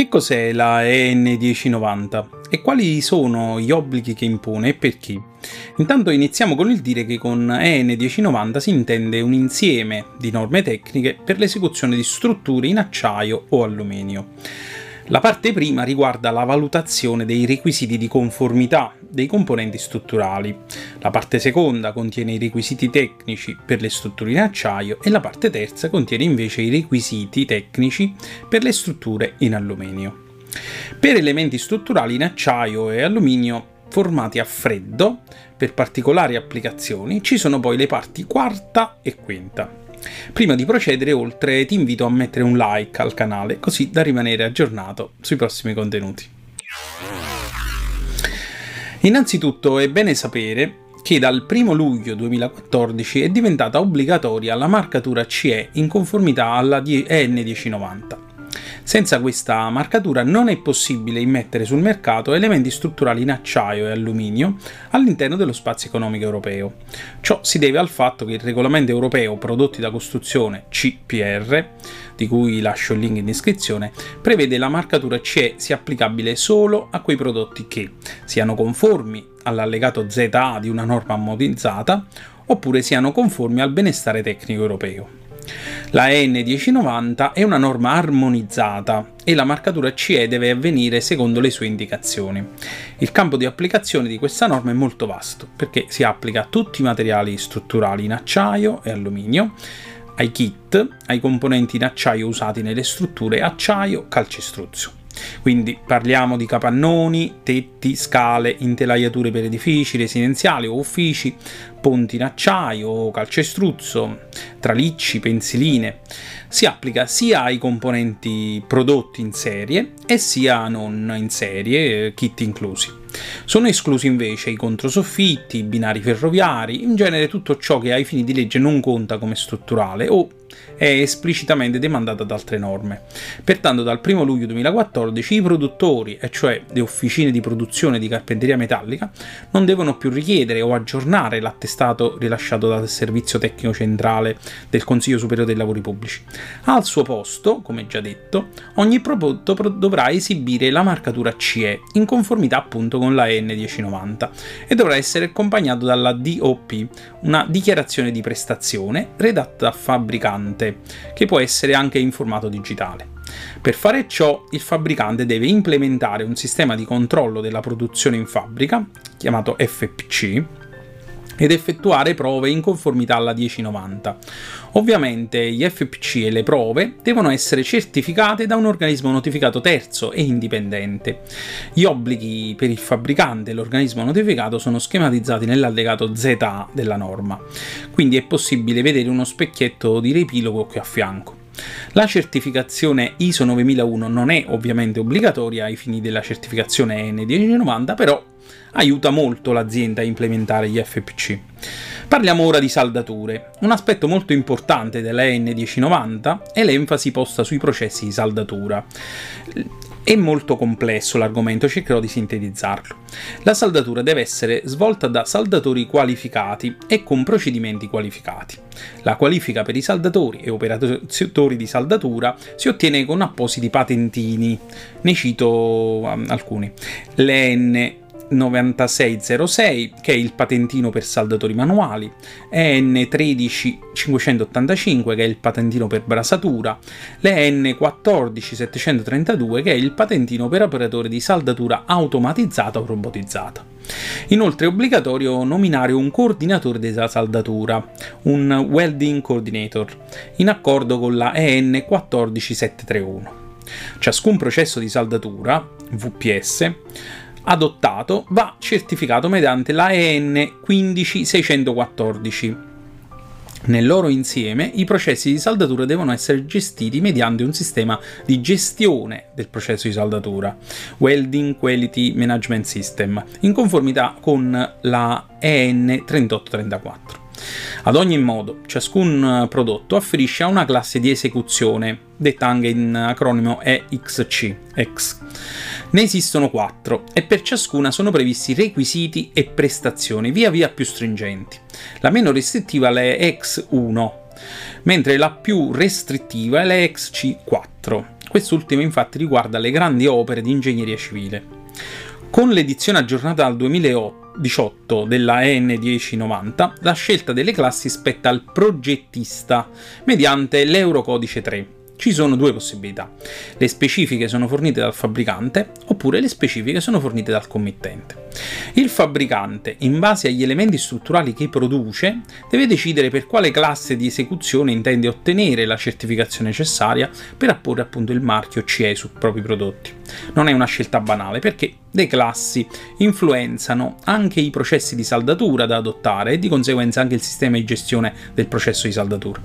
Che cos'è la EN 1090 e quali sono gli obblighi che impone e perché? Intanto iniziamo con il dire che con EN 1090 si intende un insieme di norme tecniche per l'esecuzione di strutture in acciaio o alluminio. La parte prima riguarda la valutazione dei requisiti di conformità dei componenti strutturali, la parte seconda contiene i requisiti tecnici per le strutture in acciaio e la parte terza contiene invece i requisiti tecnici per le strutture in alluminio. Per elementi strutturali in acciaio e alluminio formati a freddo, per particolari applicazioni, ci sono poi le parti quarta e quinta. Prima di procedere oltre ti invito a mettere un like al canale così da rimanere aggiornato sui prossimi contenuti. Innanzitutto è bene sapere che dal 1 luglio 2014 è diventata obbligatoria la marcatura CE in conformità alla EN 1090. Senza questa marcatura non è possibile immettere sul mercato elementi strutturali in acciaio e alluminio all'interno dello spazio economico europeo. Ciò si deve al fatto che il regolamento europeo prodotti da costruzione CPR, di cui lascio il link in descrizione, prevede la marcatura CE sia applicabile solo a quei prodotti che siano conformi all'allegato ZA di una norma armonizzata oppure siano conformi al benestare tecnico europeo. La EN 1090 è una norma armonizzata e la marcatura CE deve avvenire secondo le sue indicazioni. Il campo di applicazione di questa norma è molto vasto perché si applica a tutti i materiali strutturali in acciaio e alluminio, ai kit, ai componenti in acciaio usati nelle strutture acciaio-calcestruzzo. Quindi parliamo di capannoni, tetti, scale, intelaiature per edifici residenziali o uffici, ponti in acciaio o calcestruzzo, tralicci, pensiline. Si applica sia ai componenti prodotti in serie e sia non in serie, kit inclusi. Sono esclusi invece i controsoffitti, i binari ferroviari, in genere tutto ciò che ai fini di legge non conta come strutturale o è esplicitamente demandata da altre norme. Pertanto dal 1 luglio 2014 i produttori, e cioè le officine di produzione di carpenteria metallica, non devono più richiedere o aggiornare l'attestato rilasciato dal Servizio Tecnico Centrale del Consiglio Superiore dei Lavori Pubblici. Al suo posto, come già detto, ogni prodotto dovrà esibire la marcatura CE in conformità appunto con la EN 1090 e dovrà essere accompagnato dalla DOP, una dichiarazione di prestazione redatta dal fabbricante, che può essere anche in formato digitale. Per fare ciò, il fabbricante deve implementare un sistema di controllo della produzione in fabbrica, chiamato FPC, ed effettuare prove in conformità alla 1090. Ovviamente gli FPC e le prove devono essere certificate da un organismo notificato terzo e indipendente. Gli obblighi per il fabbricante e l'organismo notificato sono schematizzati nell'allegato ZA della norma, quindi è possibile vedere uno specchietto di riepilogo qui a fianco. La certificazione ISO 9001 non è ovviamente obbligatoria ai fini della certificazione EN 1090, però aiuta molto l'azienda a implementare gli FPC. Parliamo ora di saldature. Un aspetto molto importante della EN 1090 è l'enfasi posta sui processi di saldatura. È molto complesso l'argomento, cercherò di sintetizzarlo. La saldatura deve essere svolta da saldatori qualificati e con procedimenti qualificati. La qualifica per i saldatori e operatori di saldatura si ottiene con appositi patentini, ne cito alcuni. L'EN 9606, che è il patentino per saldatori manuali, EN 13585, che è il patentino per brasatura, l'EN 14732, che è il patentino per operatore di saldatura automatizzata o robotizzata. Inoltre è obbligatorio nominare un coordinatore della saldatura, un welding coordinator, in accordo con la EN 14731. Ciascun processo di saldatura, VPS, adottato va certificato mediante la EN 15614. Nel loro insieme i processi di saldatura devono essere gestiti mediante un sistema di gestione del processo di saldatura, Welding Quality Management System, in conformità con la EN 3834. Ad ogni modo, ciascun prodotto afferisce a una classe di esecuzione, detta anche in acronimo EXC. Ne esistono 4 e per ciascuna sono previsti requisiti e prestazioni via via più stringenti. La meno restrittiva è la EXC1, mentre la più restrittiva è la EXC4. Quest'ultima infatti riguarda le grandi opere di ingegneria civile. Con l'edizione aggiornata al 2018 della EN 1090, la scelta delle classi spetta al progettista mediante l'Eurocodice 3. Ci sono due possibilità: le specifiche sono fornite dal fabbricante oppure le specifiche sono fornite dal committente. Il fabbricante, in base agli elementi strutturali che produce, deve decidere per quale classe di esecuzione intende ottenere la certificazione necessaria per apporre appunto il marchio CE sui propri prodotti. Non è una scelta banale, perché le classi influenzano anche i processi di saldatura da adottare e di conseguenza anche il sistema di gestione del processo di saldatura.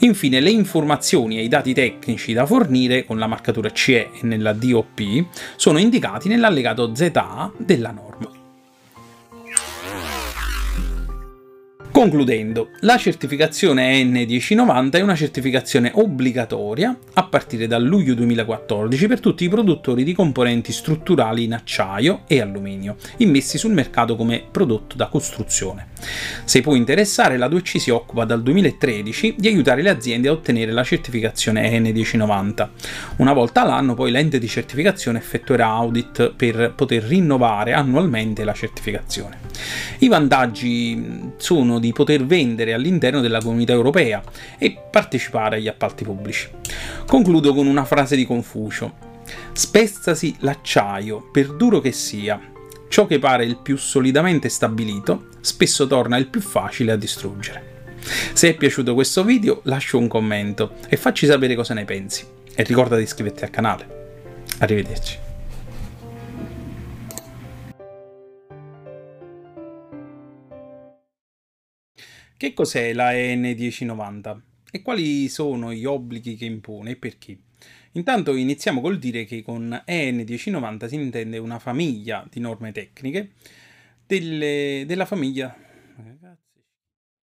Infine, le informazioni e i dati tecnici da fornire con la marcatura CE e nella DOP sono indicati nell'allegato ZA della norma. Concludendo, la certificazione EN 1090 è una certificazione obbligatoria a partire dal luglio 2014 per tutti i produttori di componenti strutturali in acciaio e alluminio immessi sul mercato come prodotto da costruzione. Se può interessare, la 2C si occupa dal 2013 di aiutare le aziende a ottenere la certificazione EN 1090. Una volta all'anno poi l'ente di certificazione effettuerà audit per poter rinnovare annualmente la certificazione. I vantaggi sono di poter vendere all'interno della comunità europea e partecipare agli appalti pubblici. Concludo con una frase di Confucio: spezzasi l'acciaio, per duro che sia, ciò che pare il più solidamente stabilito spesso torna il più facile a distruggere. Se è piaciuto questo video, lascia un commento e facci sapere cosa ne pensi, e ricorda di iscriverti al canale. Arrivederci. Che cos'è la EN 1090 e quali sono gli obblighi che impone e per chi? Intanto iniziamo col dire che con EN 1090 si intende una famiglia di norme tecniche della famiglia